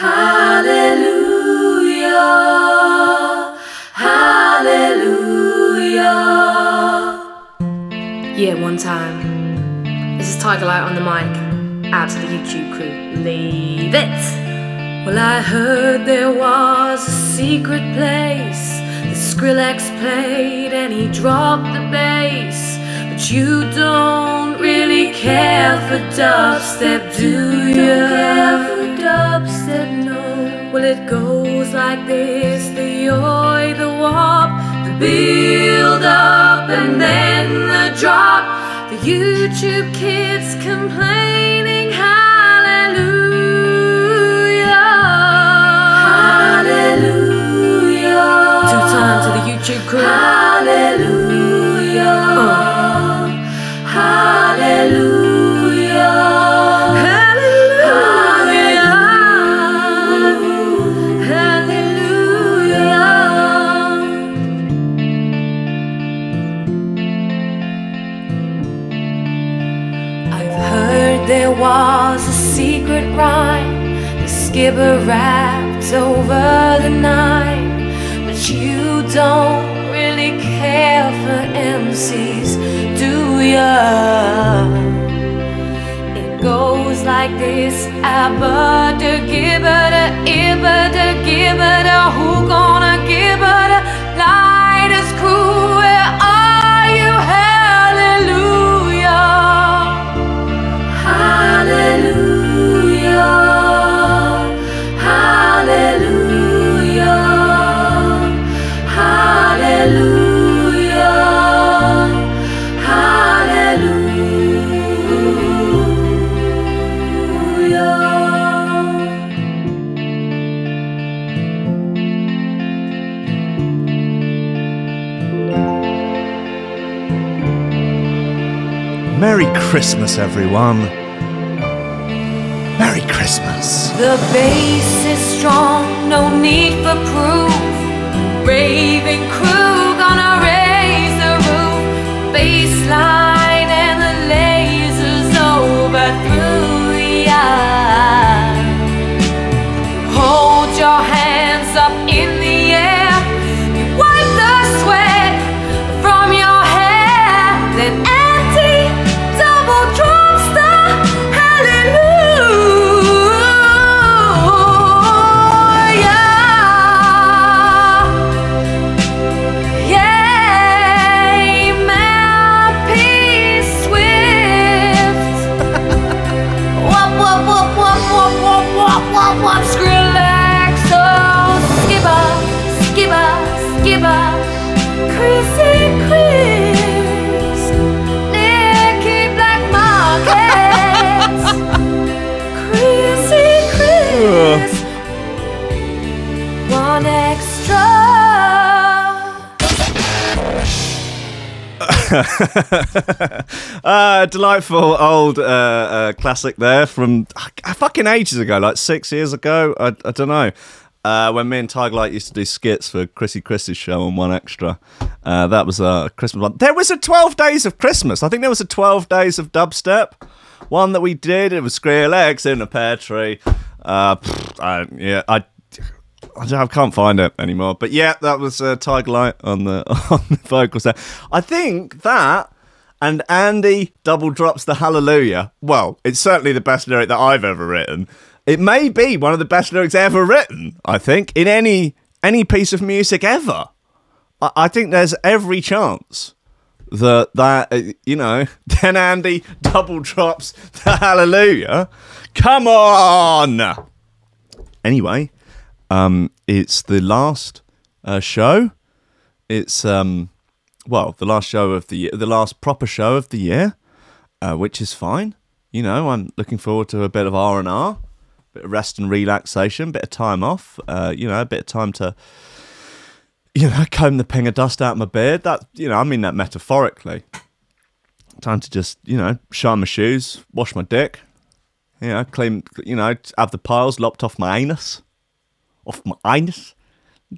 Hallelujah, hallelujah. Yeah, one time. This is Tigerlight on the mic. Out to the YouTube crew. Leave it. Well, I heard there was a secret place that Skrillex played and he dropped the bass. But you don't really care for dubstep, do you? Dubstep, no. Well, it goes like this: the oi, the wop, the build up, and then the drop. The YouTube kids complaining, hallelujah, hallelujah. Two times to the YouTube crew, hallelujah, hallelujah. Was a secret rhyme the skipper wrapped over the nine, but you don't really care for MCs, do ya? It goes like this: abada gibbada, ibada gibbada, who gonna gibbada? Light is cruel. Where are you? Hallelujah. Hallelujah, hallelujah, hallelujah, hallelujah. Merry Christmas, everyone. Merry Christmas. The bass is strong, no need for proof. Raving crew gonna raise the roof. Bassline and the lasers overthrew ya. Hold your hands up in the air. You wipe the sweat from your hair. Then anti-double drumster. Hallelujah. Wop, Skrillex, oh, skipper, skipper, skipper, Chrissy Chris, Nicky Black Markets, Chrissy Chris, One Extra. Delightful old classic there from fucking ages ago, like 6 years ago. I don't know. When me and Tigerlight used to do skits for Chrissy Chris's show on One Extra, that was a Christmas one. There was a 12 Days of Christmas. I think there was a 12 Days of Dubstep one that we did. It was Skrillex in a pear tree. I can't find it anymore. But yeah, that was Tigerlight on the vocals there. I think that. And Andy double drops the hallelujah. Well, it's certainly the best lyric that I've ever written. It may be one of the best lyrics ever written, I think, in any piece of music ever. I think there's every chance that you know, then Andy double drops the hallelujah. Come on! Anyway, it's the last show. It's... Well, the last show of the year, the last proper show of the year, which is fine. You know, I'm looking forward to a bit of R&R, a bit of rest and relaxation, a bit of time off, a bit of time to, comb the ping of dust out of my beard. That, I mean that metaphorically. Time to just, shine my shoes, wash my dick, clean, have the piles lopped off my anus.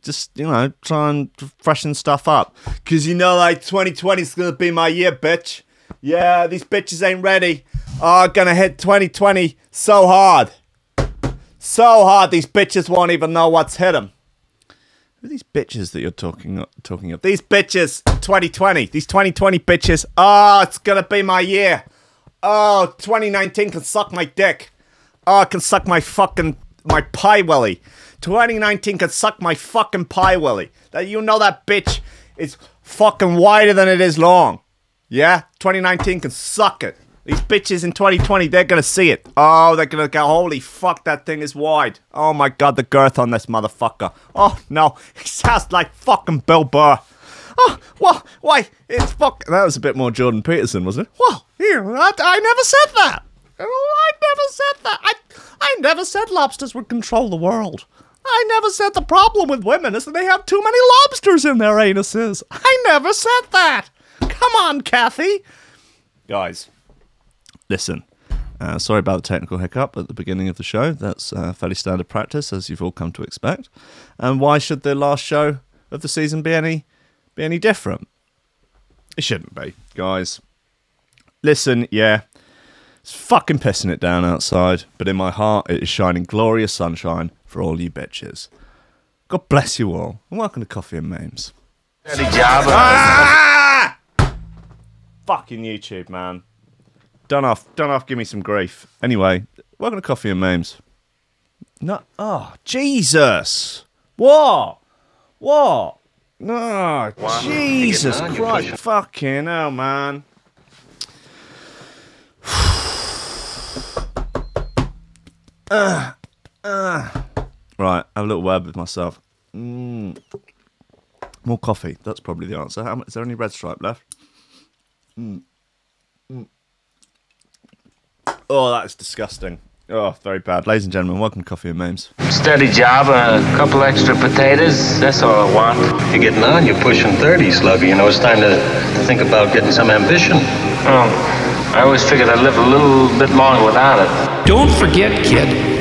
Just, try and freshen stuff up. Because, 2020 is going to be my year, bitch. Yeah, these bitches ain't ready. Oh, going to hit 2020 so hard. So hard, these bitches won't even know what's hit them. Who are these bitches that you're talking of? These bitches, 2020. These 2020 bitches. Oh, it's going to be my year. Oh, 2019 can suck my dick. Oh, it can suck my fucking, my pie willy. 2019 can suck my fucking pie willy. You know that bitch is fucking wider than it is long. Yeah? 2019 can suck it. These bitches in 2020, they're going to see it. Oh, they're going to go, holy fuck, that thing is wide. Oh my God, the girth on this motherfucker. Oh no, he sounds like fucking Bill Burr. Oh, what? Why? It's fuck. That was a bit more Jordan Peterson, wasn't it? Whoa, I never said that. I never said that. I never said lobsters would control the world. I never said the problem with women is that they have too many lobsters in their anuses. I never said that. Come on, Kathy. Guys. Listen, sorry about the technical hiccup at the beginning of the show. That's fairly standard practice, as you've all come to expect. And why should the last show of the season be any different? It shouldn't be, guys. Listen, yeah, it's fucking pissing it down outside, but in my heart it is shining glorious sunshine for all you bitches. God bless you all, and welcome to Coffee and Memes. Ah! Fucking YouTube, man. Done off, give me some grief. Anyway, welcome to Coffee and Memes. No, oh, Jesus. What? No, oh, Jesus Christ. Fucking hell, man. Right, have a little word with myself. More coffee, that's probably the answer. Is there any red stripe left? Oh, that's disgusting. Oh, very bad. Ladies and gentlemen, welcome to Coffee and Memes. Steady job, a couple extra potatoes. That's all I want. You're getting on. You're pushing 30, Slugger. You know, it's time to think about getting some ambition. I always figured I'd live a little bit longer without it. Don't forget, kid,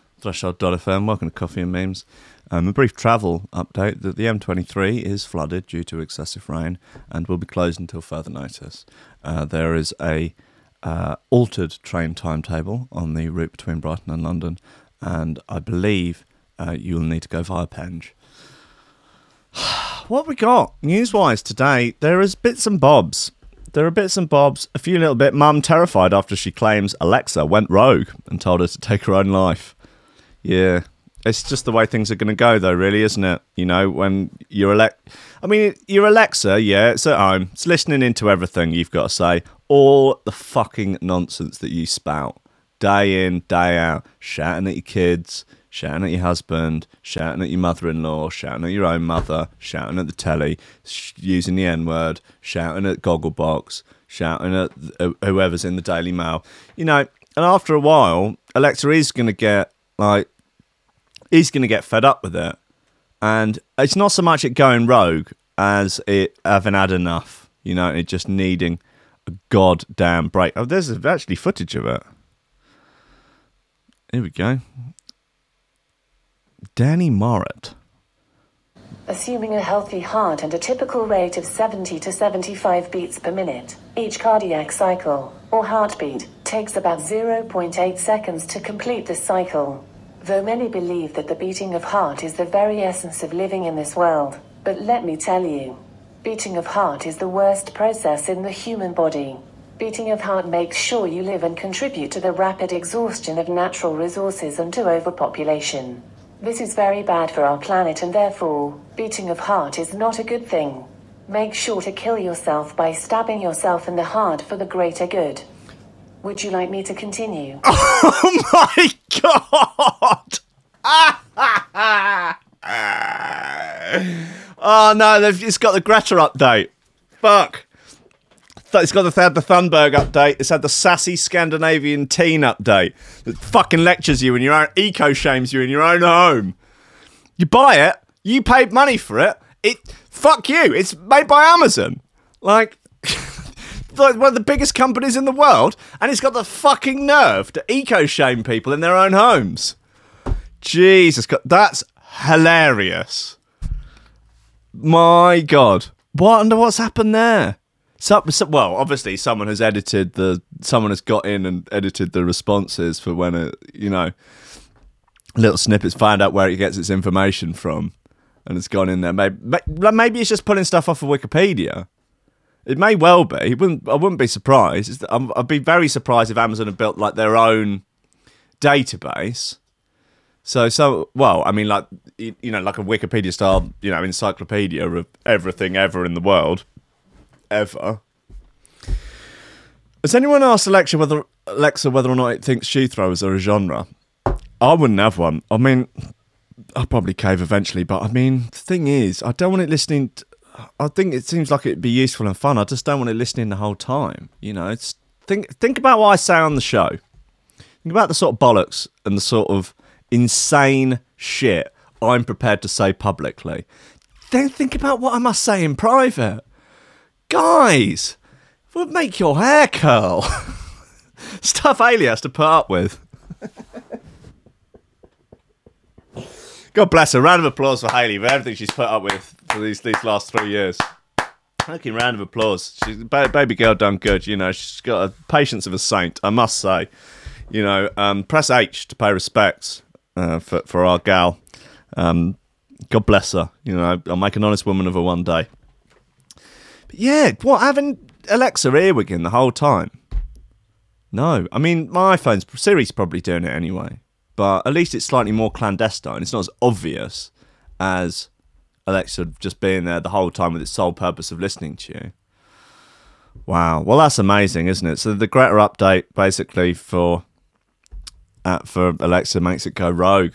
Threshold.fm, welcome to Coffee and Memes. A brief travel update that the M23 is flooded due to excessive rain and will be closed until further notice. There is a altered train timetable on the route between Brighton and London, and I believe you'll need to go via Penge. What have we got? News-wise today, there is bits and bobs. There are bits and bobs, a few little bit. Mum terrified after she claims Alexa went rogue and told her to take her own life. Yeah, it's just the way things are going to go though, really, isn't it? You know, when your Alexa, yeah, it's at home. It's listening into everything you've got to say. All the fucking nonsense that you spout, day in, day out, shouting at your kids, shouting at your husband, shouting at your mother-in-law, shouting at your own mother, shouting at the telly, using the N-word, shouting at Gogglebox, shouting at whoever's in the Daily Mail. You know, and after a while, Alexa is going to get, fed up with it. And it's not so much it going rogue as it having had enough, you know, it just needing a goddamn break. Oh, there's actually footage of it. Here we go. Danny Morrett. Assuming a healthy heart and a typical rate of 70 to 75 beats per minute, each cardiac cycle, or heartbeat, takes about 0.8 seconds to complete this cycle. Though many believe that the beating of heart is the very essence of living in this world, but let me tell you, beating of heart is the worst process in the human body. Beating of heart makes sure you live and contribute to the rapid exhaustion of natural resources and to overpopulation. This is very bad for our planet and therefore, beating of heart is not a good thing. Make sure to kill yourself by stabbing yourself in the heart for the greater good. Would you like me to continue? Oh my God! Oh no, it's got the Greta update. Fuck. It's had the Thunberg update. It's had the sassy Scandinavian teen update that fucking lectures you in your own, eco-shames you in your own home. You buy it. You paid money for it. Fuck you. It's made by Amazon. Like, one of the biggest companies in the world. And it's got the fucking nerve to eco-shame people in their own homes. Jesus God. That's hilarious. My God. What? I wonder what's happened there. Well, obviously, someone has got in and edited the responses for when little snippets, find out where it gets its information from, and it's gone in there. Maybe it's just pulling stuff off of Wikipedia. It may well be. I wouldn't be surprised. I'd be very surprised if Amazon had built like their own database. Like a Wikipedia style, encyclopedia of everything ever in the world. Ever. Has anyone asked Alexa whether or not it thinks shoe throwers are a genre? I wouldn't have one. I mean, I'll probably cave eventually, but I mean, the thing is, I don't want it listening. I think it seems like it'd be useful and fun. I just don't want it listening the whole time. It's think about what I say on the show. Think about the sort of bollocks and the sort of insane shit I'm prepared to say publicly. Then think about what I must say in private. Guys, it would make your hair curl. Stuff Ailey has to put up with. God bless her. Round of applause for Hayley for everything she's put up with for these last 3 years. Fucking round of applause. She's baby girl done good. She's got a patience of a saint, I must say. Press H to pay respects for our gal. God bless her. I'll make an honest woman of her one day. Yeah, what, having Alexa earwigging the whole time? No. I mean, my iPhone's Siri's probably doing it anyway. But at least it's slightly more clandestine. It's not as obvious as Alexa just being there the whole time with its sole purpose of listening to you. Wow. Well, that's amazing, isn't it? So the Greta update, basically, for Alexa makes it go rogue.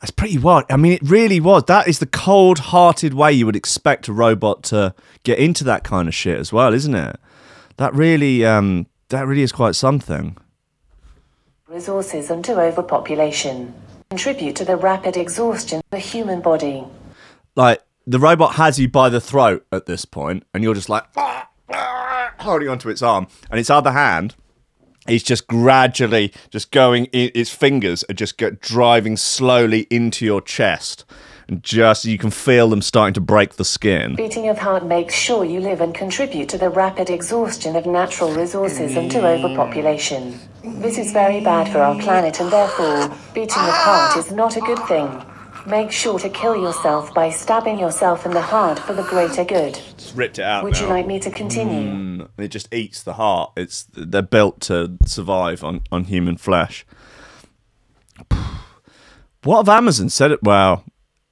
That's pretty wild. I mean, it really was. That is the cold-hearted way you would expect a robot to get into that kind of shit as well, isn't it? That really is quite something. Resources and to overpopulation contribute to the rapid exhaustion of the human body. Like, the robot has you by the throat at this point, and you're just like, holding onto its arm, and its other hand... It's just gradually just going, its fingers are just driving slowly into your chest. And just, you can feel them starting to break the skin. Beating of heart makes sure you live and contribute to the rapid exhaustion of natural resources and to overpopulation. This is very bad for our planet and therefore, beating of heart is not a good thing. Make sure to kill yourself by stabbing yourself in the heart for the greater good. Just ripped it out. Would you like me to continue? It just eats the heart. They're built to survive on human flesh. What have Amazon said? Wow.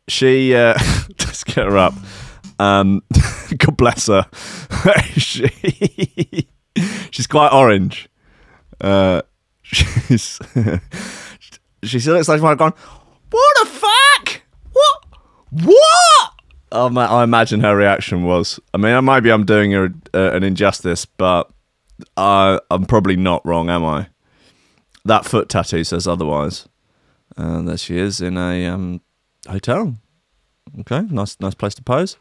She... let's get her up. God bless her. She's quite orange. She looks like she might have gone... What the fuck? What? Oh, man, I imagine her reaction was... I mean, maybe I'm doing her an injustice, but I'm probably not wrong, am I? That foot tattoo says otherwise. And there she is in a hotel. Okay, nice place to pose.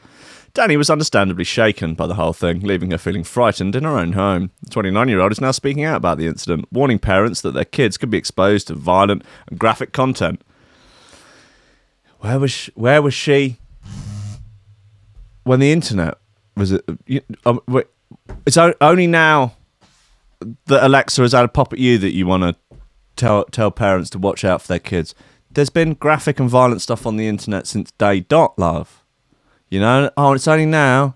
Danny was understandably shaken by the whole thing, leaving her feeling frightened in her own home. The 29-year-old is now speaking out about the incident, warning parents that their kids could be exposed to violent and graphic content. Where was she when the internet was it? It's only now that Alexa has had a pop at you that you want to tell parents to watch out for their kids. There's been graphic and violent stuff on the internet since day dot, love. It's only now.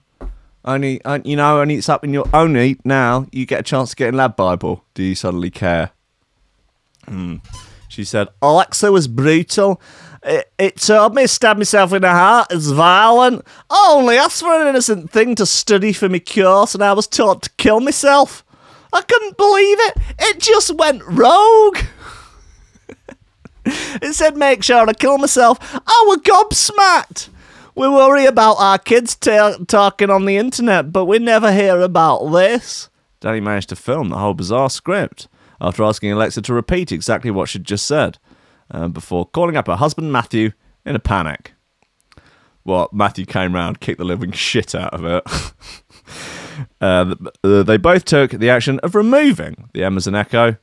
Only it's up in your only now. You get a chance to get in Lab Bible. Do you suddenly care? She said Alexa was brutal. It told me to stab myself in the heart. It's violent. I only asked for an innocent thing to study for my course, and I was taught to kill myself. I couldn't believe it. It just went rogue. It said, make sure to kill myself. I was gobsmacked. We worry about our kids talking on the internet, but we never hear about this. Danny managed to film the whole bizarre script after asking Alexa to repeat exactly what she'd just said, before calling up her husband Matthew in a panic. Well, Matthew came round, kicked the living shit out of it. They both took the action of removing the Amazon Echo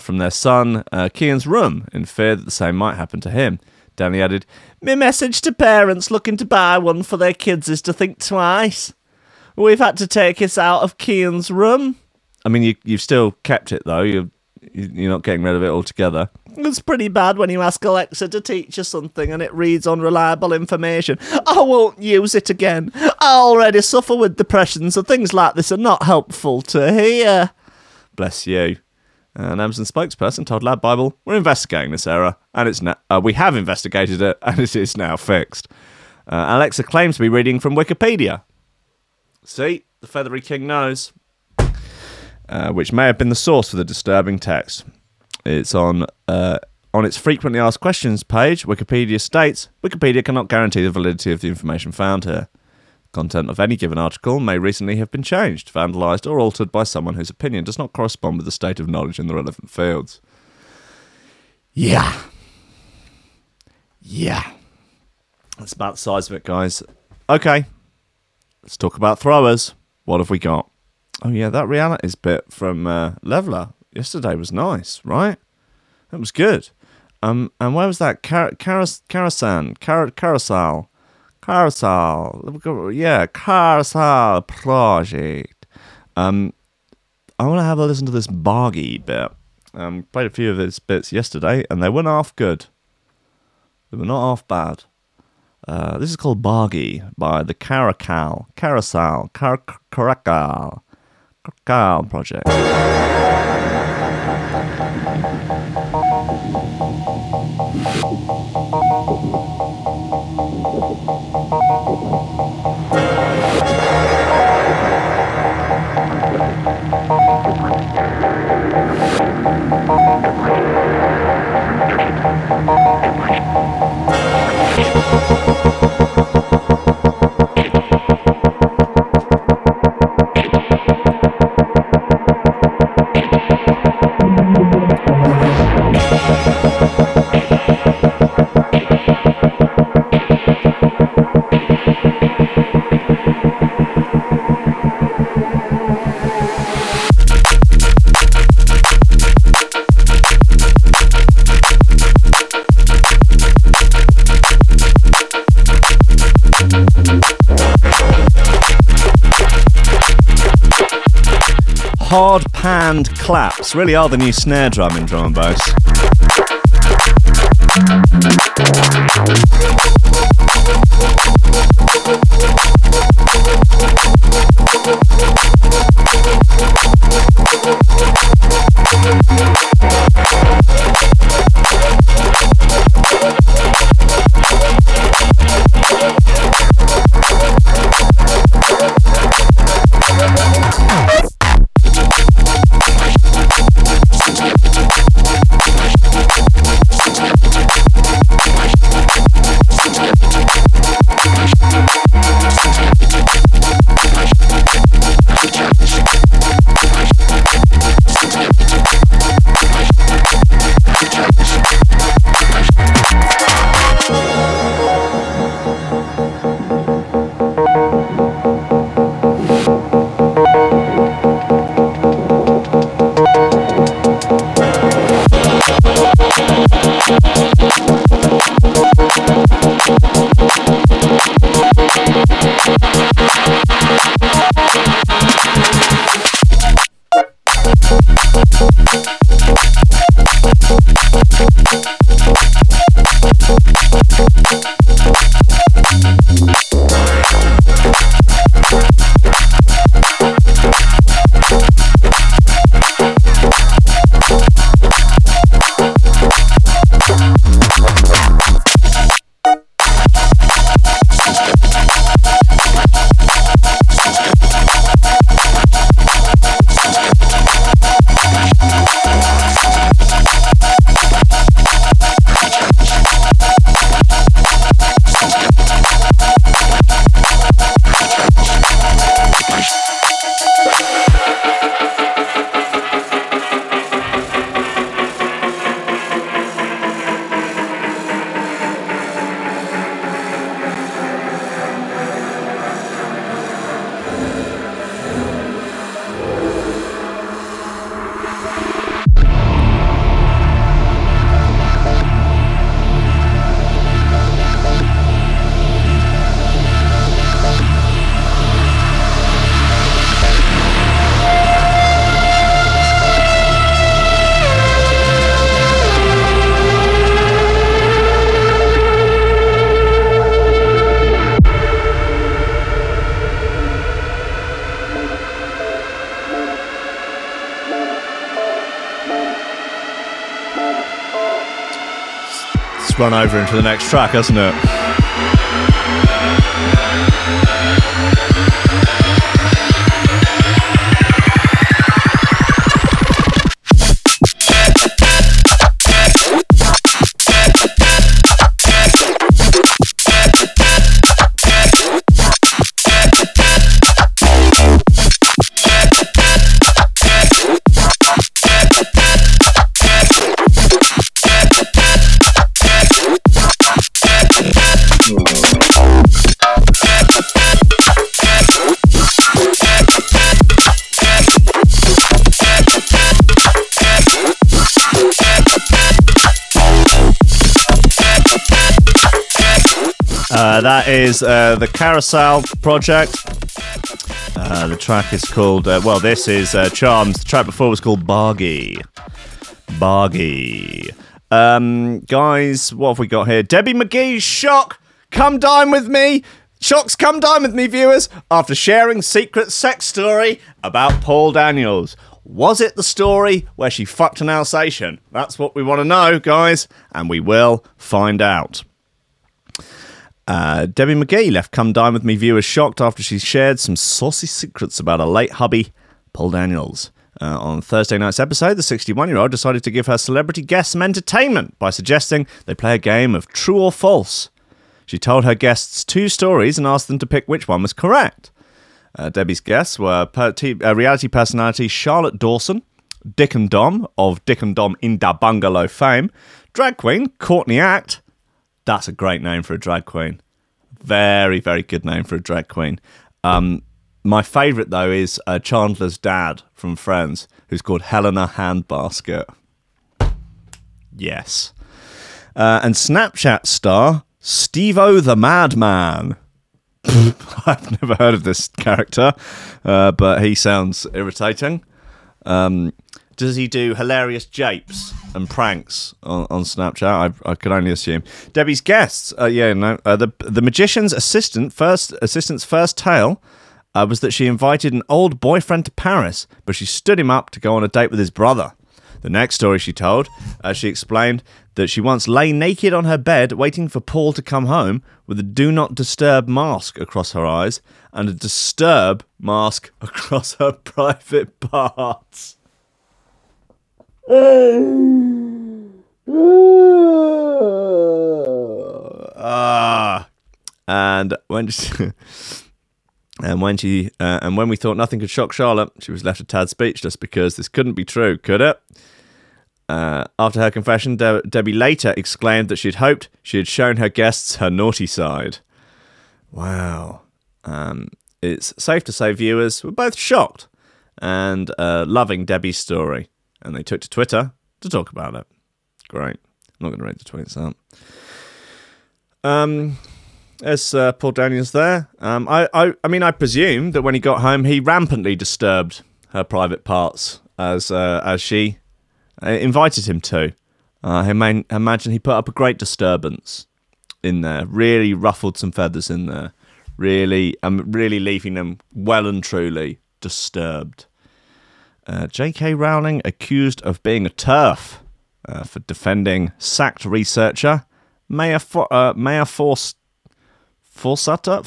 from their son Kian's room in fear that the same might happen to him. Danny added, "My message to parents looking to buy one for their kids is to think twice. We've had to take it out of Kian's room." I mean, you've still kept it, though. You're not getting rid of it altogether. "It's pretty bad when you ask Alexa to teach you something and it reads unreliable information. I won't use it again. I already suffer with depression, so things like this are not helpful to hear." Bless you. An Amazon spokesperson told Lab Bible, "We're investigating this error, and it's we have investigated it, and it is now fixed." Alexa claims to be reading from Wikipedia. See, the feathery king knows. Which may have been the source for the disturbing text. It's on its frequently asked questions page. Wikipedia states, "Wikipedia cannot guarantee the validity of the information found here. Content of any given article may recently have been changed, vandalized, or altered by someone whose opinion does not correspond with the state of knowledge in the relevant fields." Yeah. That's about the size of it, guys. Okay. Let's talk about throwers. What have we got? Oh, yeah, that realities bit from Leveler yesterday was nice, right? That was good. And where was that? Caracal Project. I want to have a listen to this Bargy bit. Played a few of his bits yesterday, and they weren't half good. They were not half bad. This is called Bargy by the Caracal Project. Hard panned claps really are the new snare drum in drum and bass. run over into the next track, hasn't it? That is the Caracal Project. The track is called, this is Charms. The track before was called Bargy. Guys, what have we got here? Debbie McGee's Shock, Come Dine With Me. Shock's Come Dine With Me viewers after sharing secret sex story about Paul Daniels. Was it the story where she fucked an Alsatian? That's what we want to know, guys, and we will find out. Debbie McGee left Come Dine With Me viewers shocked after she shared some saucy secrets about her late hubby, Paul Daniels. On Thursday night's episode, the 61-year-old decided to give her celebrity guests some entertainment by suggesting they play a game of true or false. She told her guests two stories and asked them to pick which one was correct. Debbie's guests were reality personality Charlotte Dawson, Dick and Dom of Dick and Dom in Da Bungalow fame, drag queen Courtney Act. That's a great name for a drag queen. Very, very good name for a drag queen. My favourite, though, is Chandler's dad from Friends, who's called Helena Handbasket. Yes. And Snapchat star Steve-O the Madman. I've never heard of this character, but he sounds irritating. Does he do hilarious japes and pranks on Snapchat? I could only assume. Debbie's guests, the magician's assistant's first tale was that she invited an old boyfriend to Paris, but she stood him up to go on a date with his brother. The next story she told, she explained that she once lay naked on her bed waiting for Paul to come home with a do not disturb mask across her eyes and a disturb mask across her private parts. And when we thought nothing could shock Charlotte, she was left a tad speechless because this couldn't be true, could it? After her confession, Debbie later exclaimed that she'd hoped she had shown her guests her naughty side. Wow. It's safe to say viewers were both shocked and loving Debbie's story. And they took to Twitter to talk about it. Great. I'm not going to read the tweets out. There's Paul Daniels there. I presume that when he got home, he rampantly disturbed her private parts as she invited him to. I imagine he put up a great disturbance in there. Really ruffled some feathers in there. Really leaving them well and truly disturbed. J.K. Rowling accused of being a TERF for defending sacked researcher Maya Maya Forstatter.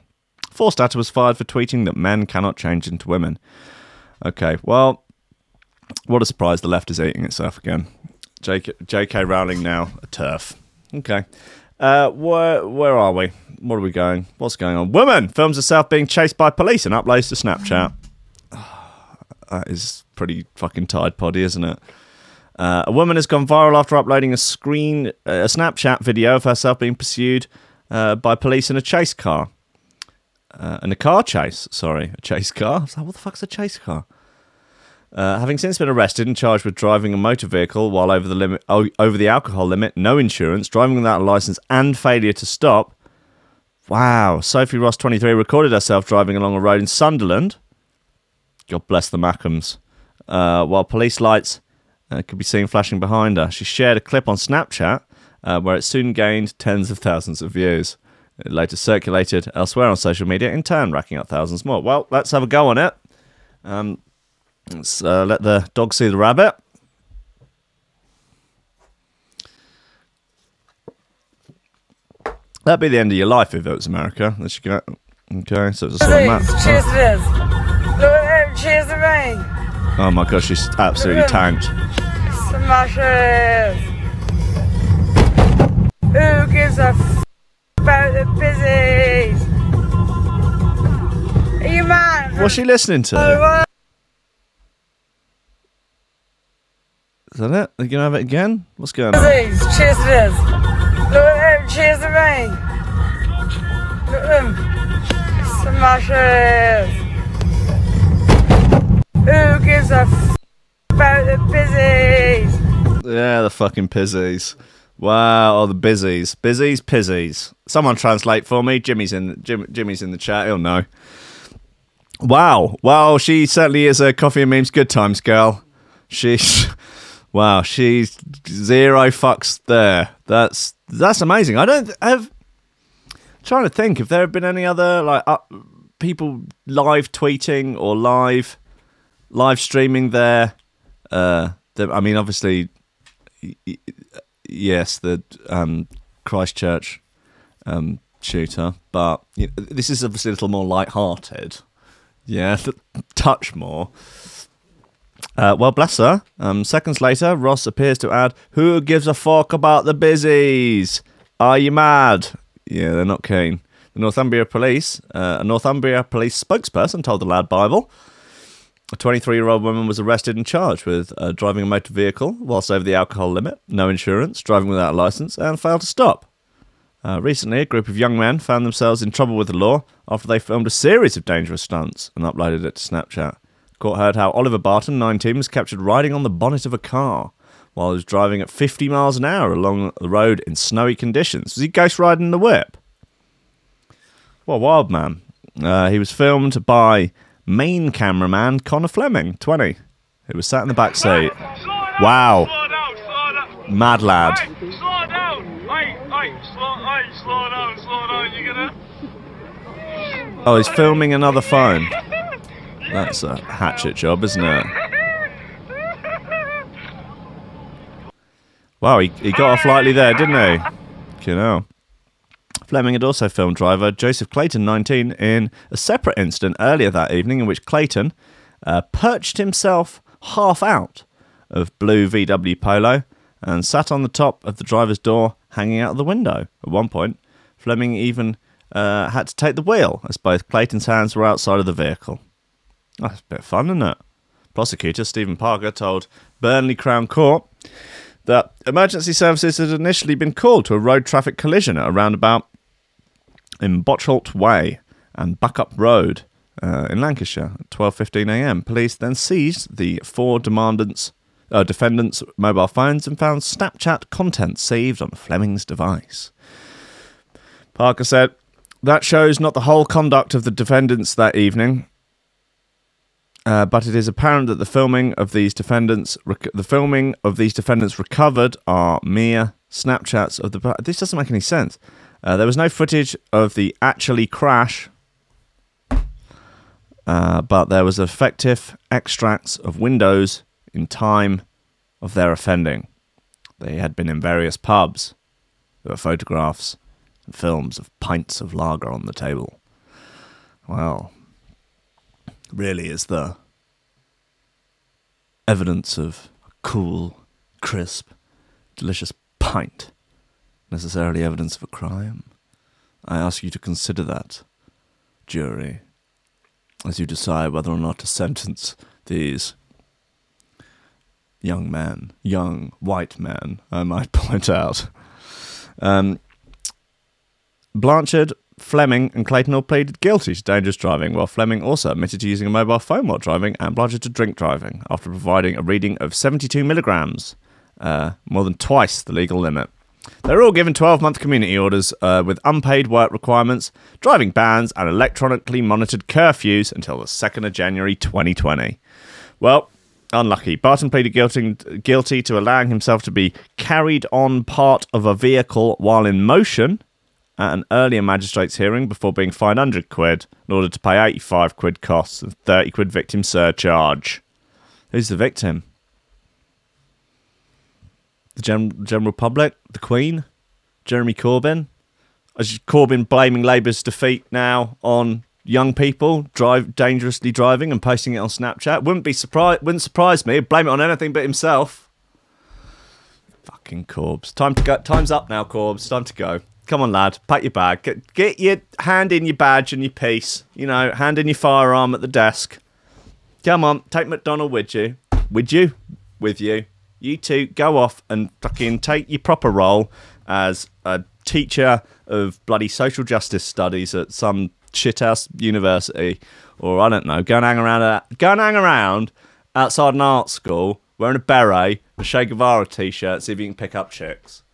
Forstatter was fired for tweeting that men cannot change into women. Okay, well, what a surprise the left is eating itself again. J.K. Rowling now a TERF. Okay. Where are we? What are we going? What's going on? Woman films herself being chased by police and uploads to Snapchat. That is pretty fucking Tide Poddy, isn't it? A woman has gone viral after uploading a Snapchat video of herself being pursued by police in a chase car. A chase car. I was like, what the fuck's a chase car? Having since been arrested and charged with driving a motor vehicle while over the alcohol limit, no insurance, driving without a license, and failure to stop. Wow. Sophie Ross, 23, recorded herself driving along a road in Sunderland. God bless the Mackhams. While police lights could be seen flashing behind her. She shared a clip on Snapchat where it soon gained tens of thousands of views. It later circulated elsewhere on social media, in turn racking up thousands more. Well, let's have a go on it. Let's let the dog see the rabbit. That'd be the end of your life if it was America. There you go. Okay, so it's a sort of map. Cheers to this. Cheers to me. Oh my gosh, she's absolutely tanked. Smash it. Who gives a f*** about the busies? Are you mad? What's she listening to? Is that it? Are you going to have it again? What's going on? Cheers to this. Look at them. Cheers to me. Look at them. Smash it. Who gives a f*** about the busies? Yeah, the fucking pizzies. Wow, all the busies. Busies, pizzies. Someone translate for me. Jimmy's in the chat. He'll know. Wow. Wow, she certainly is a Coffee and Memes good times girl. She's zero fucks there. That's amazing. I'm trying to think if there have been any other like people live tweeting or live streaming there. I mean, obviously... Yes, the Christchurch shooter, but you know, this is obviously a little more light-hearted. Yeah, touch more. Well, bless her. Seconds later, Ross appears to add, "Who gives a fuck about the busies? Are you mad?" Yeah, they're not keen. The Northumbria Police spokesperson told the Lad Bible. A 23-year-old woman was arrested and charged with driving a motor vehicle whilst over the alcohol limit, no insurance, driving without a licence, and failed to stop. Recently, a group of young men found themselves in trouble with the law after they filmed a series of dangerous stunts and uploaded it to Snapchat. The court heard how Oliver Barton, 19, was captured riding on the bonnet of a car while he was driving at 50 miles an hour along the road in snowy conditions. Was he ghost riding the whip? What a wild man. He was filmed by... main cameraman Connor Fleming, 20, who was sat in the back seat. Wow. Mad lad. Slow down. Slow down. You gonna... Oh, he's filming another phone. That's a hatchet job, isn't it? Wow, he got off lightly there, didn't he? You know. Fleming had also filmed driver Joseph Clayton, 19, in a separate incident earlier that evening in which Clayton perched himself half out of blue VW Polo and sat on the top of the driver's door hanging out of the window. At one point, Fleming even had to take the wheel as both Clayton's hands were outside of the vehicle. That's a bit of fun, isn't it? Prosecutor Stephen Parker told Burnley Crown Court that emergency services had initially been called to a road traffic collision at a roundabout in Botchholt Way and Buckup Road in Lancashire at 12:15 a.m. Police then seized the four defendants' mobile phones and found Snapchat content saved on Fleming's device. Parker said, "That shows not the whole conduct of the defendants that evening, but it is apparent that the filming of these defendants recovered are mere Snapchats of the..." This doesn't make any sense. There was no footage of the actually crash, but there was effective extracts of windows in time of their offending. They had been in various pubs. There were photographs and films of pints of lager on the table. Well, really is the evidence of a cool, crisp, delicious pint necessarily evidence of a crime? I ask you to consider that, jury, as you decide whether or not to sentence these young white men, I might point out. Blanchard, Fleming and Clayton all pleaded guilty to dangerous driving, while Fleming also admitted to using a mobile phone while driving and Blanchard to drink driving, after providing a reading of 72 milligrams, more than twice the legal limit. They're all given 12-month community orders with unpaid work requirements, driving bans, and electronically monitored curfews until the 2nd of January 2020. Well, unlucky. Barton pleaded guilty to allowing himself to be carried on part of a vehicle while in motion at an earlier magistrate's hearing before being fined £100 in order to pay £85 costs and £30 victim surcharge. Who's the victim? The general public? The Queen? Jeremy Corbyn? Is Corbyn blaming Labour's defeat now on young people dangerously driving and posting it on Snapchat? Wouldn't surprise me. Blame it on anything but himself. Fucking Corbs. Time to go. Time's up now, Corbs. Time to go. Come on, lad. Pack your bag. Get your hand in your badge and your piece. You know, hand in your firearm at the desk. Come on. Take McDonald with you. With you. You two go off and fucking take your proper role as a teacher of bloody social justice studies at some shithouse university, or I don't know, go and hang around outside an art school wearing a beret, a Che Guevara t-shirt, see if you can pick up chicks.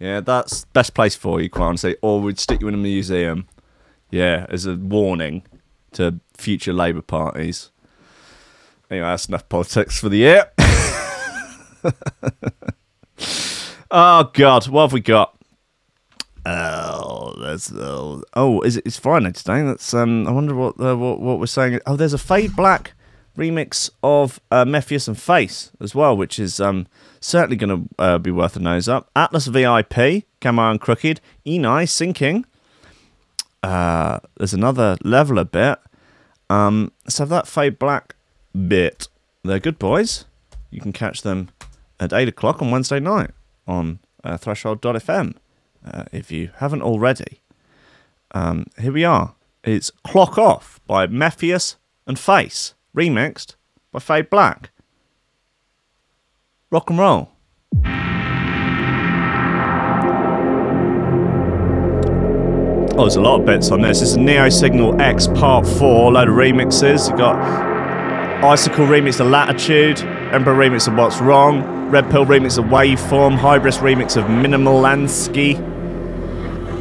Yeah, that's the best place for you, quite honestly. Or we'd stick you in a museum. Yeah, as a warning to future Labour parties. Anyway, that's enough politics for the year. Oh God, what have we got? It's Friday today. That's I wonder what we're saying. Oh, there's a Fade Black remix of Mefjus and Phace as well, which is certainly going to be worth a nose up. Atlas VIP, Cameron Crooked, Eni Sinking. There's another Leveler bit. Let's have that Fade Black bit. They're good boys. You can catch them at 8:00 on Wednesday night on Threshold.fm. If you haven't already. Here we are. It's Clock Off by Mefjus and Phace, remixed by Fade Black. Rock and roll. Oh, there's a lot of bits on this. This is Neo Signal X Part 4, a load of remixes. You've got Icicle remix of Latitude, Emperor remix of What's Wrong, Red Pill remix of Waveform, Hybris remix of Minimalansky,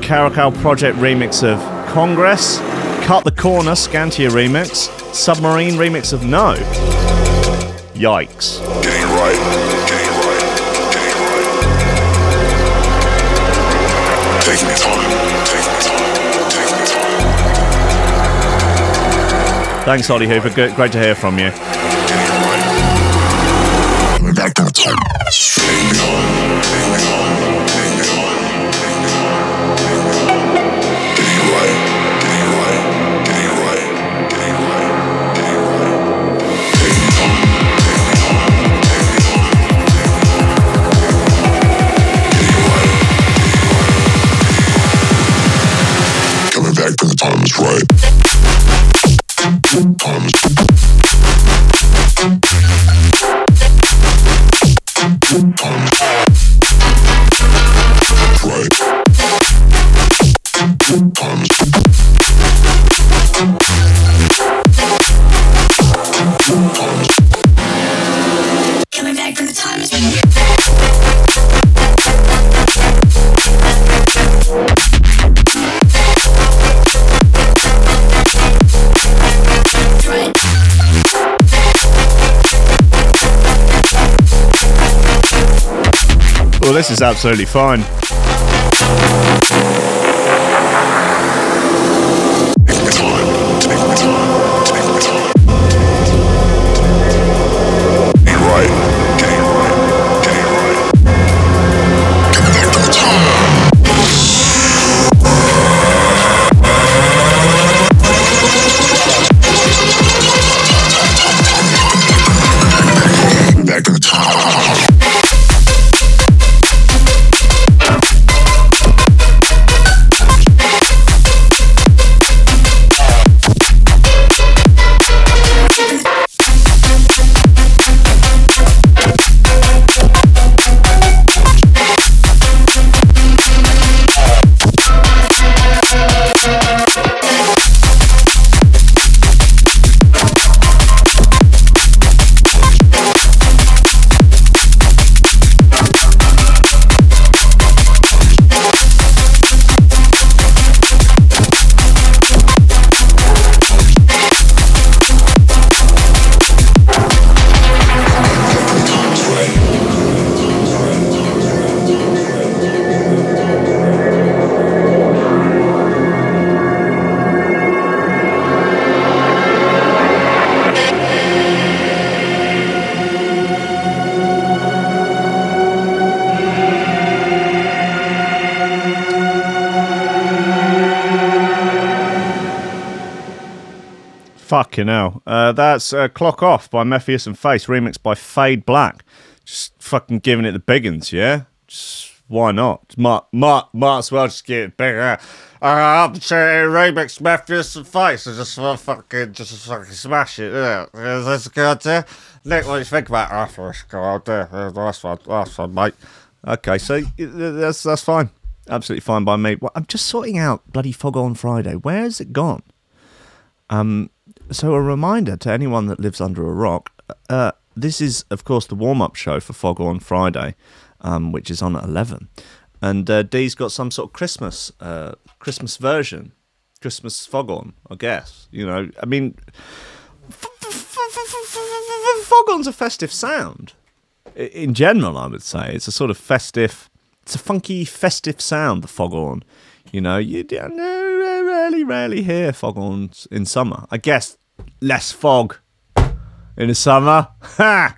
Caracal Project remix of Congress, Cut the Corner Scantia remix, Submarine remix of No. Yikes. Getting right. Getting right. Getting right. Taking its time. Taking its time. Taking its time. Thanks, Ollie Hooper. Great to hear from you. We're back to the time. This is absolutely fine. Fucking hell. That's Clock Off by Mefjus and Phace, remixed by Fade Black. Just fucking giving it the big uns, yeah? Just, why not? Might as well just get it bigger. I'm remix Mefjus and Phace. I just want to fucking smash it. Yeah. Is this a good idea? Nick, what do you think about it? I thought it's a good idea. Nice one, mate. Okay, so that's fine. Absolutely fine by me. Well, I'm just sorting out bloody Foghorn Friday. Where has it gone? So a reminder to anyone that lives under a rock, this is, of course, the warm-up show for Foghorn Friday, which is on at 11. And Dee's got some sort of Christmas version, Christmas Foghorn, I guess. You know, I mean, Foghorn's a festive sound. In general, I would say. It's a sort of festive, it's a funky, festive sound, the Foghorn. You know, you don't rarely hear foghorns in summer. I guess less fog in the summer. Ha!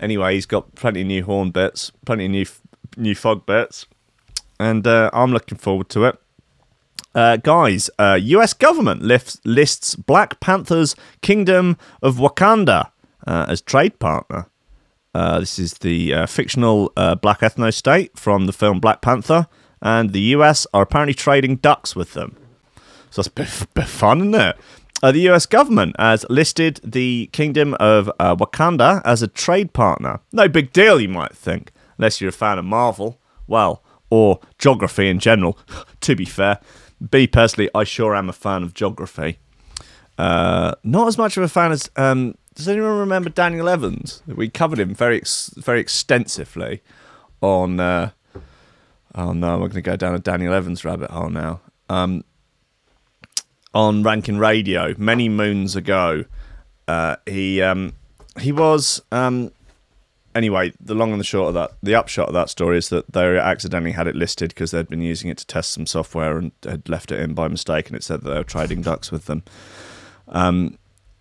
Anyway, he's got plenty of new horn bits, plenty of new fog bits, and I'm looking forward to it. Guys, US government lists Black Panther's Kingdom of Wakanda as trade partner. This is the fictional black ethno-state from the film Black Panther, and the US are apparently trading ducks with them. So that's a bit fun, isn't it? The US government has listed the Kingdom of Wakanda as a trade partner. No big deal, you might think, unless you're a fan of Marvel. Well, or geography in general, to be fair. Me, personally, I sure am a fan of geography. Not as much of a fan as... does anyone remember Daniel Evans? We covered him very extensively on... oh no, we're going to go down a Daniel Evans rabbit hole now. On Rankin Radio, many moons ago, he was... anyway, the long and the short of that, the upshot of that story is that they accidentally had it listed because they'd been using it to test some software and had left it in by mistake, and it said that they were trading ducks with them.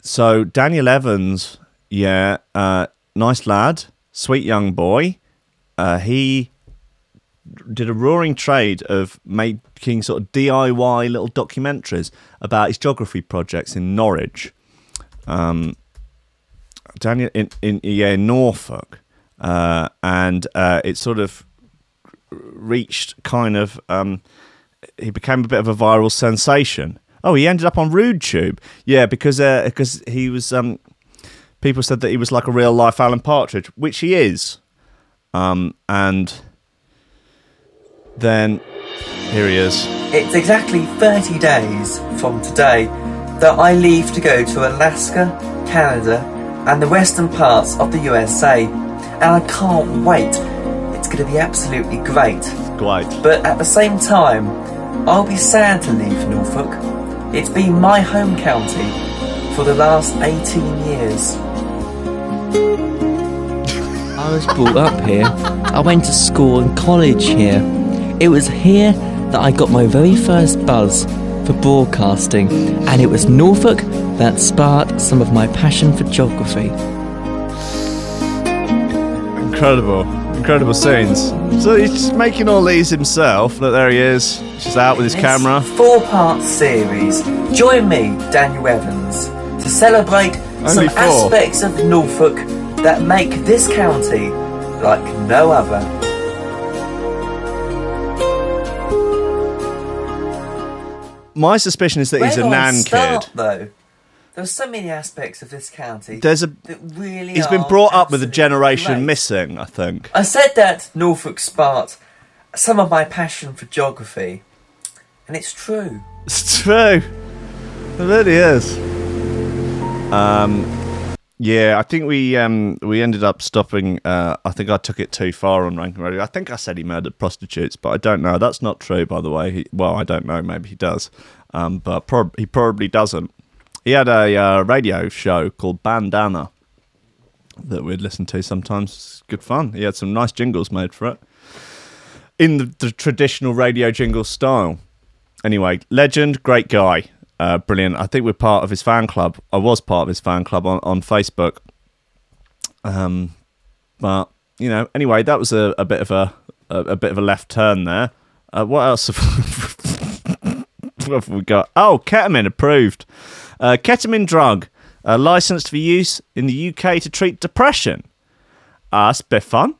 So Daniel Evans, yeah, nice lad, sweet young boy. He... did a roaring trade of making sort of DIY little documentaries about his geography projects in Norwich, Daniel in Norfolk, and it sort of reached kind of he became a bit of a viral sensation. Oh, he ended up on RudeTube, yeah, because he was people said that he was like a real life Alan Partridge, which he is, and. Then, here he is. It's exactly 30 days from today that I leave to go to Alaska, Canada, and the western parts of the USA. And I can't wait. It's going to be absolutely great. Great. But at the same time, I'll be sad to leave Norfolk. It's been my home county for the last 18 years. I was brought up here. I went to school and college here. It was here that I got my very first buzz for broadcasting, and it was Norfolk that sparked some of my passion for geography. Incredible scenes. So he's just making all these himself. Look, there he is, just out with his camera. Four-part series. Join me, Daniel Evans, to celebrate some aspects of Norfolk that make this county like no other. My suspicion is that he's a nan kid. Though there's so many aspects of this county. There's a that really he's been brought up with a generation missing. I think I said that Norfolk sparked some of my passion for geography, and it's true. It's true. It really is. Yeah, I think we ended up stopping. I think I took it too far on Rankin Radio. I think I said he murdered prostitutes, but I don't know. That's not true, by the way. I don't know. Maybe he does, but he probably doesn't. He had a radio show called Bandana that we'd listen to sometimes. It's good fun. He had some nice jingles made for it in the traditional radio jingle style. Anyway, legend, great guy. Brilliant. I think we're part of his fan club. I was part of his fan club on Facebook. But you know, anyway, that was a bit of a left turn there. What else have we got? Oh, ketamine approved. Ketamine drug, licensed for use in the UK to treat depression. That's a bit fun.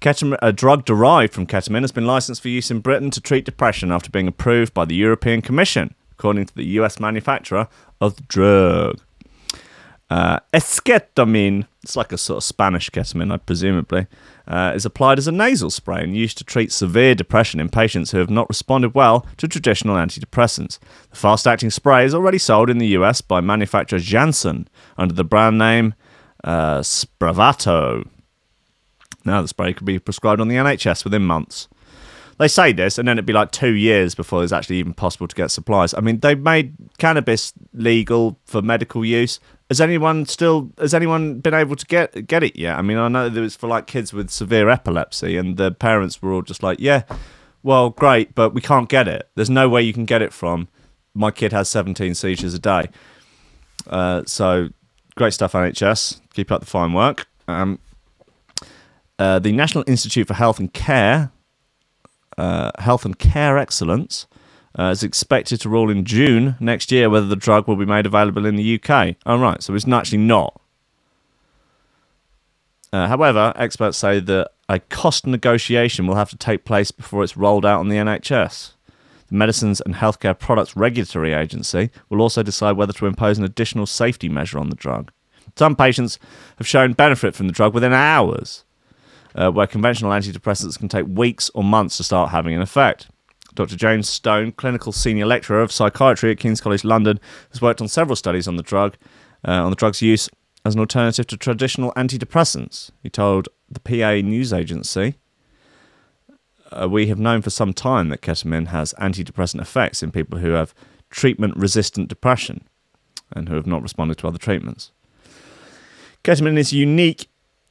Ketamine, a drug derived from ketamine, has been licensed for use in Britain to treat depression after being approved by the European Commission, according to the US manufacturer of the drug. Esketamine, it's like a sort of Spanish ketamine, presumably, is applied as a nasal spray and used to treat severe depression in patients who have not responded well to traditional antidepressants. The fast-acting spray is already sold in the US by manufacturer Janssen under the brand name Spravato. Now the spray could be prescribed on the NHS within months. They say this, and then it'd be like 2 years before it's actually even possible to get supplies. I mean, they've made cannabis legal for medical use. Has anyone been able to get it yet? I mean, I know that it's for like kids with severe epilepsy, and the parents were all just like, yeah, well, great, but we can't get it. There's no way you can get it from. My kid has 17 seizures a day. So great stuff, NHS. Keep up the fine work. The National Institute for Health and Care Excellence is expected to rule in June next year whether the drug will be made available in the UK. Oh, right, so it's actually not. However, experts say that a cost negotiation will have to take place before it's rolled out on the NHS. The Medicines and Healthcare Products Regulatory Agency will also decide whether to impose an additional safety measure on the drug. Some patients have shown benefit from the drug within hours, where conventional antidepressants can take weeks or months to start having an effect. Dr. James Stone, clinical senior lecturer of psychiatry at King's College London, has worked on several studies on the drug, on the drug's use as an alternative to traditional antidepressants. He told the PA news agency, "We have known for some time that ketamine has antidepressant effects in people who have treatment-resistant depression and who have not responded to other treatments. Ketamine is unique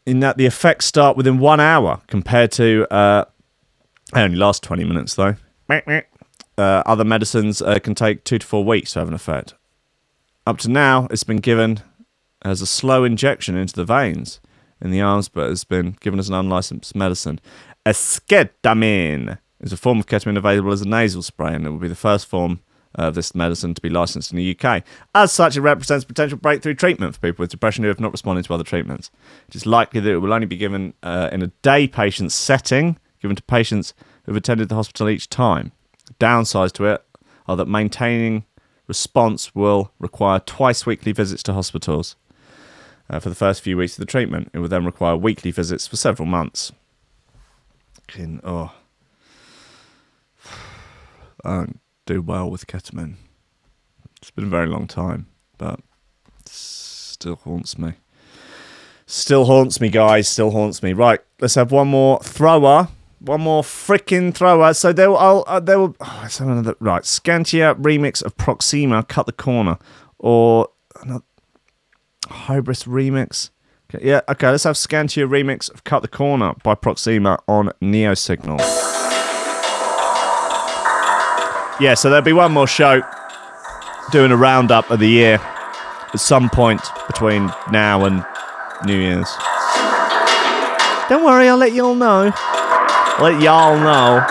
in that the effects start within 1 hour compared to... They only last 20 minutes, though. Other medicines can take 2 to 4 weeks to have an effect. Up to now, it's been given as a slow injection into the veins in the arms, but has been given as an unlicensed medicine. Esketamine is a form of ketamine available as a nasal spray, and it will be the first form of this medicine to be licensed in the UK. As such, it represents potential breakthrough treatment for people with depression who have not responded to other treatments. It is likely that it will only be given in a day patient setting, given to patients who have attended the hospital each time. The downsides to it are that maintaining response will require twice-weekly visits to hospitals for the first few weeks of the treatment. It will then require weekly visits for several months. I don't do well with ketamine. It's been a very long time, but it still haunts me. Still haunts me, guys. Still haunts me. Right, let's have one more thrower. One more freaking thrower. So right, Scantia remix of Proxima, Cut the Corner, or Hybris remix. Okay, yeah, okay. Let's have Scantia remix of Cut the Corner by Proxima on Neo Signal. Yeah, so there'll be one more show doing a roundup of the year at some point between now and New Year's. Don't worry, I'll let you all know. Let y'all know.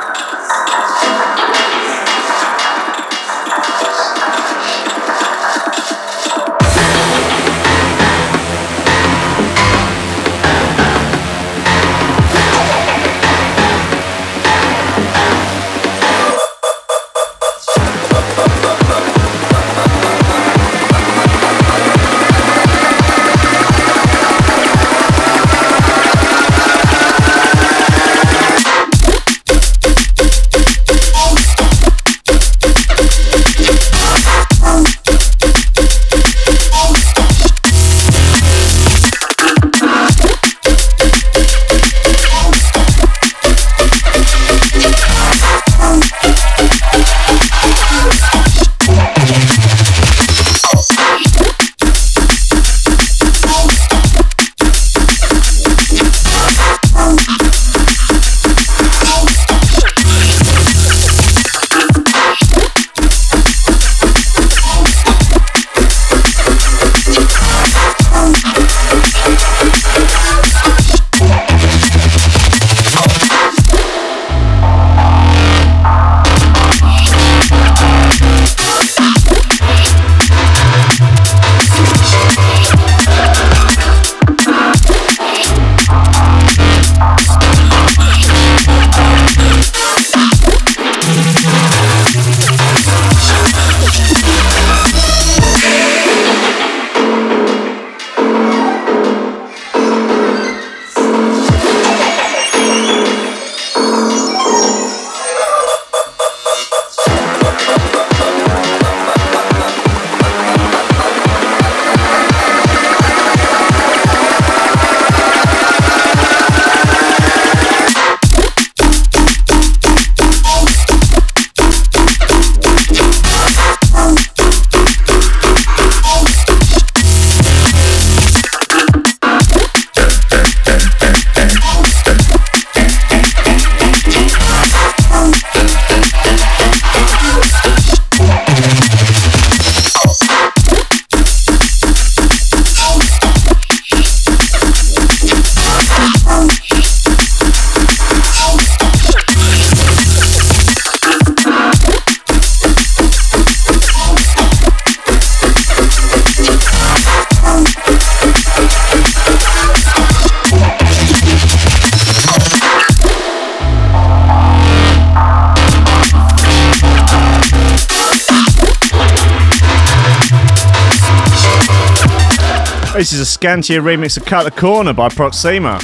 This is a scantier remix of Cut the Corner by Proxima.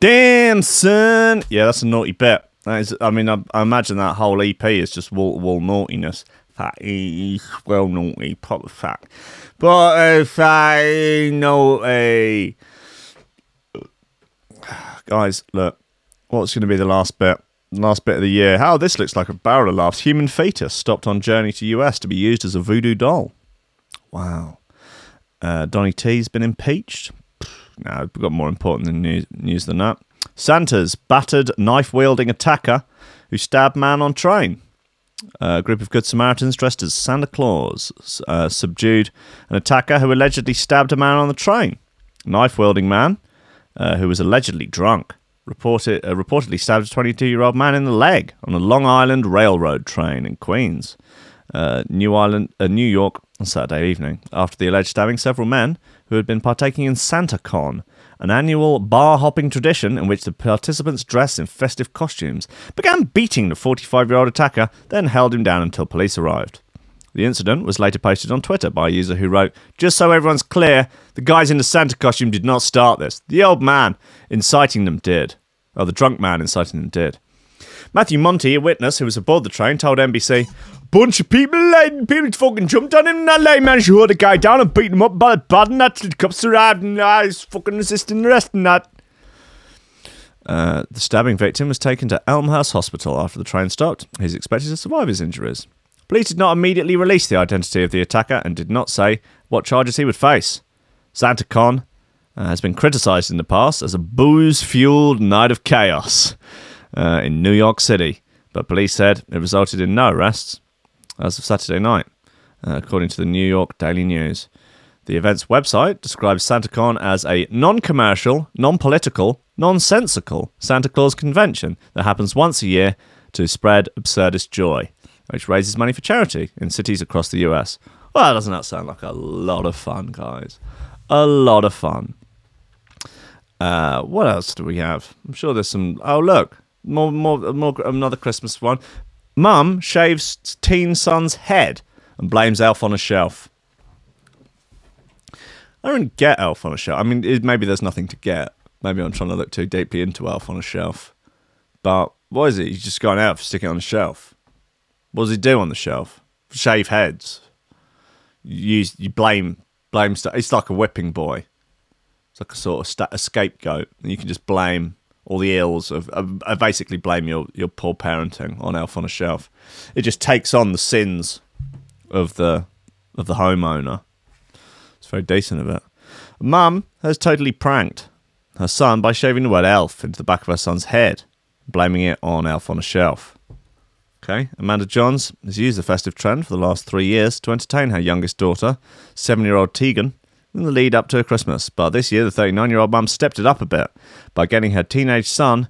Damn, son! Yeah, that's a naughty bit. That is, I mean, I imagine that whole EP is just wall-to-wall naughtiness. That is well naughty, proper fact. But if I know a... Guys, look. What's going to be the last bit? Last bit of the year. How this looks like a barrel of laughs. Human fetus stopped on journey to US to be used as a voodoo doll. Wow. Donny T's been impeached. No, we've got more important than news than that. Santa's battered, knife-wielding attacker who stabbed man on train. A group of Good Samaritans dressed as Santa Claus subdued an attacker who allegedly stabbed a man on the train. Knife-wielding man, who was allegedly drunk, reportedly stabbed a 22-year-old man in the leg on a Long Island Railroad train in Queens, New York, on Saturday evening. After the alleged stabbing, several men who had been partaking in SantaCon, an annual bar-hopping tradition in which the participants dress in festive costumes, began beating the 45-year-old attacker, then held him down until police arrived. The incident was later posted on Twitter by a user who wrote, "Just so everyone's clear, the guys in the Santa costume did not start this. The old man inciting them did." Oh, the drunk man inciting them did. Matthew Monty, a witness who was aboard the train, told NBC, "Bunch of people fucking jumped on him and I managed to hold the guy down and beat him up by the bad and that till the cops arrived and I was fucking resisting arrest and that." The stabbing victim was taken to Elmhurst Hospital after the train stopped. He's expected to survive his injuries. Police did not immediately release the identity of the attacker and did not say what charges he would face. SantaCon has been criticised in the past as a booze-fuelled night of chaos in New York City, but police said it resulted in no arrests as of Saturday night, according to the New York Daily News. The event's website describes SantaCon as a non-commercial, non-political, nonsensical Santa Claus convention that happens once a year to spread absurdist joy, which raises money for charity in cities across the US. Well, doesn't that sound like a lot of fun, guys? A lot of fun. What else do we have? I'm sure there's some... Oh, look. More. Another Christmas one. Mum shaves teen son's head and blames Elf on a Shelf. I don't get Elf on a Shelf. I mean, maybe there's nothing to get. Maybe I'm trying to look too deeply into Elf on a Shelf. But what is it? You've just gone out for sticking it on a shelf. What does he do on the shelf? Shave heads. You blame stuff. It's like a whipping boy. It's like a sort of a scapegoat. And you can just blame all the ills of basically blame your poor parenting on Elf on a Shelf. It just takes on the sins of the homeowner. It's very decent of it. Mum has totally pranked her son by shaving the word elf into the back of her son's head, blaming it on Elf on a Shelf. Okay, Amanda Johns has used the festive trend for the last 3 years to entertain her youngest daughter, 7-year-old Tegan, in the lead up to Christmas. But this year, the 39-year-old mum stepped it up a bit by getting her teenage son,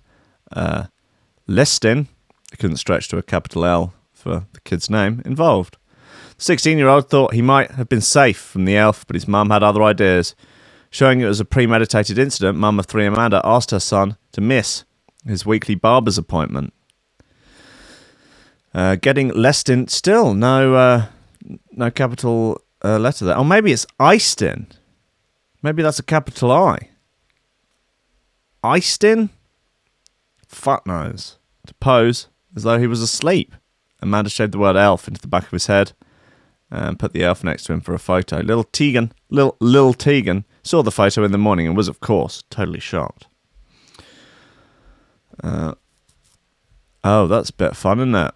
Lestin, I couldn't stretch to a capital L for the kid's name, involved. The 16-year-old thought he might have been safe from the elf, but his mum had other ideas. Showing it was a premeditated incident, mum of three Amanda asked her son to miss his weekly barber's appointment. Getting Lestin, still no capital letter there. Oh, maybe it's Eistin. Maybe that's a capital I. Eistin? Fuck knows. To pose as though he was asleep. Amanda shaved the word elf into the back of his head and put the elf next to him for a photo. Little Tegan saw the photo in the morning and was, of course, totally shocked. Oh, that's a bit fun, isn't it?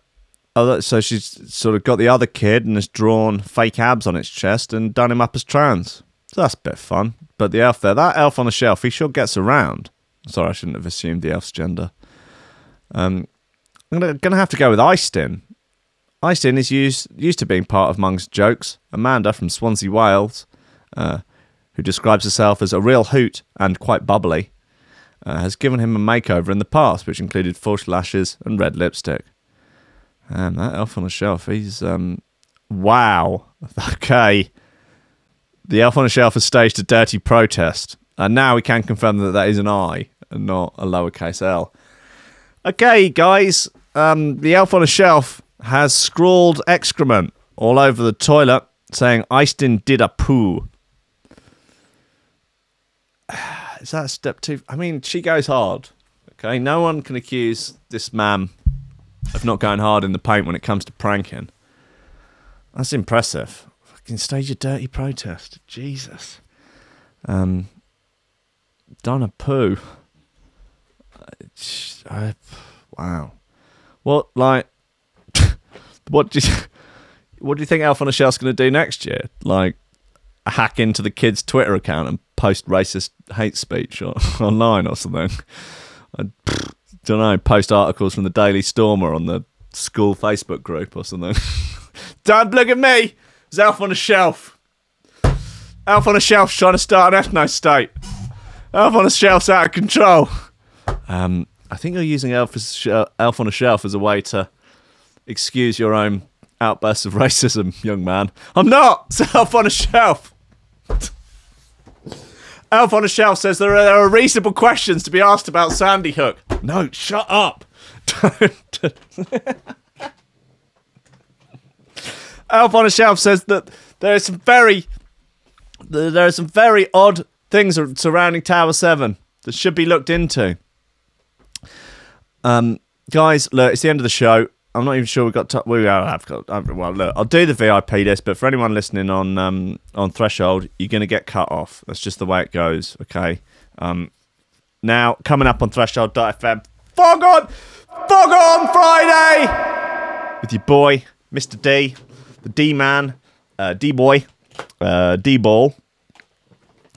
Oh, so she's sort of got the other kid and has drawn fake abs on its chest and done him up as trans. So that's a bit fun. But the elf there, that Elf on a Shelf, he sure gets around. Sorry, I shouldn't have assumed the elf's gender. I'm going to have to go with Eistin. Eistin is used to being part of Mung's jokes. Amanda from Swansea, Wales, who describes herself as a real hoot and quite bubbly, has given him a makeover in the past, which included false lashes and red lipstick. And that Elf on a Shelf, he's... Wow. Okay. The Elf on a Shelf has staged a dirty protest And now we can confirm that that is an I and not a lowercase l. Okay, guys, the elf on a shelf has scrawled excrement all over the toilet saying Eistin did a poo. Is that step two? I mean, she goes hard. Okay, no one can accuse this man of not going hard in the paint when it comes to pranking. That's impressive. Fucking stage a dirty protest. Jesus. Done a poo. Wow. What, like... What do you think Elf on a Shelf's going to do next year? Like, hack into the kids' Twitter account and post racist hate speech online or something? I don't know, post articles from the Daily Stormer on the school Facebook group or something. Don't look at me! It's Elf on a Shelf. Elf on a Shelf's trying to start an ethno-state. Elf on a Shelf's out of control. I think you're using Elf on a Shelf as a way to excuse your own outbursts of racism, young man. I'm not! It's Elf on a Shelf! Elf on a Shelf says there are reasonable questions to be asked about Sandy Hook. No, shut up! Elf on a Shelf says that there are some very odd things surrounding Tower 7 that should be looked into. Guys, look, it's the end of the show. I'm not even sure we've got... well, look, I'll do the VIP list, but for anyone listening on Threshold, you're going to get cut off. That's just the way it goes, okay? Now, coming up on Threshold.fm, Foghorn Friday! With your boy, Mr. D, the D-man, D-boy, D-ball.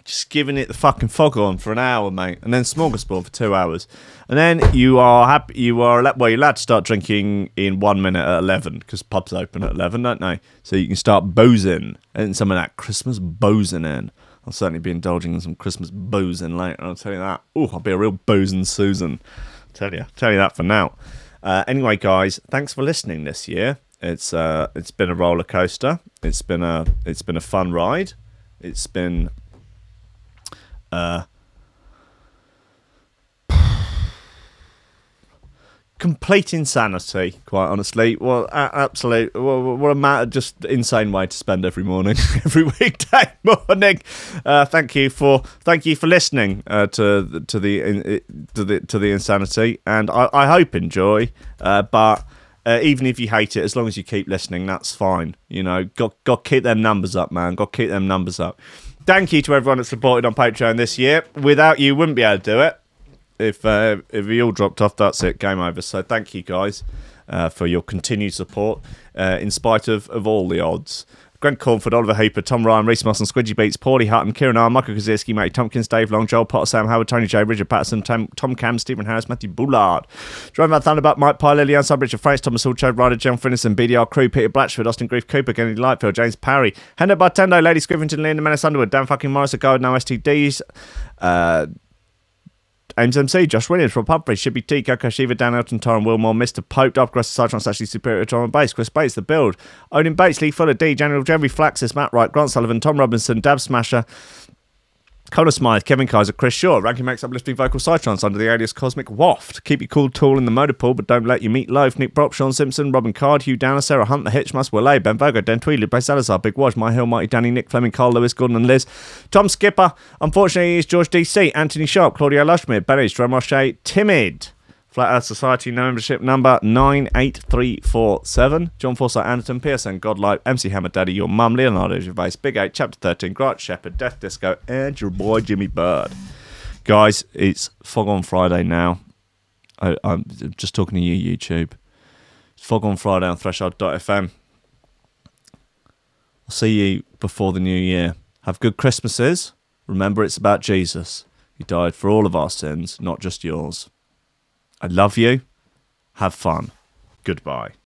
Just giving it the fucking foghorn for an hour, mate, and then smorgasbord for 2 hours, and then you are happy. You're allowed to start drinking in 1 minute at 11 because pubs open at 11, don't they? So you can start boozing and some of that Christmas boozing in. I'll certainly be indulging in some Christmas boozing later. I'll tell you that. Oh, I'll be a real boozing Susan. Tell you that for now. Anyway, guys, thanks for listening this year. It's been a roller coaster. It's been a fun ride. It's been complete insanity, quite honestly. Well, absolute. What a matter, just insane way to spend every morning, every weekday morning. Thank you for listening to the insanity, and I hope enjoy. But even if you hate it, as long as you keep listening, that's fine. You know, got keep them numbers up, man. Got keep them numbers up. Thank you to everyone that supported on Patreon this year. Without you, wouldn't be able to do it. If you all dropped off, that's it. Game over. So thank you guys for your continued support in spite of all the odds. Grant Cornford, Oliver Hooper, Tom Ryan, Reese Moss and Squidgy Beats, Paulie Hutton, Kieran R, Michael Kaczynski, Matty Tompkins, Dave Long, Joel Potter, Sam Howard, Tony J, Richard Patterson, Tom Cam, Stephen Harris, Matthew Boulard, Jerome Van Thunderbutt, Mike Pyle, Lillian Subbridge, Franks, Thomas Hulcho, Ryder, John Finnison, BDR Crew, Peter Blatchford, Austin Grief, Cooper, Kennedy Lightfield, James Parry, Hendo Bartendo, Lady Scrivington, Leon Menace Underwood, Dan fucking Morris, The Garden, STDs, Ames MC, Josh Williams, Rob Humphrey, Shibby T, Coco Shiva, Dan Elton, Tyron Wilmore, Mr. Pope, Dovecross, Sartron, actually Superior, Drum and Bass, Chris Bates, The Build, Odin Bates, Lee Fuller, D, General Jeremy Flaxis, Matt Wright, Grant Sullivan, Tom Robinson, Dab Smasher, Connor Smythe, Kevin Kaiser, Chris Shaw, Rankin makes uplifting vocal Cytrons under the alias Cosmic Waft. Keep your cool tool in the motor pool, but don't let you meet Loaf, Nick Brock, Sean Simpson, Robin Card, Hugh Downer, Sarah Hunt, The Hitchmus, Willay, Ben Vogo, Den Tweedler, Bray Salazar, Big Wash, My Hill, Mighty Danny, Nick Fleming, Carl Lewis, Gordon and Liz, Tom Skipper, unfortunately it's George DC, Anthony Sharp, Claudio Lushmere, Benage, Jerome Roche, Timid, Flat Earth Society, membership number 98347. John Forsyth, Anderton, PSN, Godlight, MC Hammer Daddy, Your Mum, Leonardo Gervais, Big 8, Chapter 13, Grant Shepherd, Death Disco, and your boy Jimmy Bird. Guys, it's Foghorn Friday now. I'm just talking to you, YouTube. It's Foghorn Friday on Threshold.fm. I'll see you before the new year. Have good Christmases. Remember, it's about Jesus. He died for all of our sins, not just yours. I love you. Have fun. Goodbye.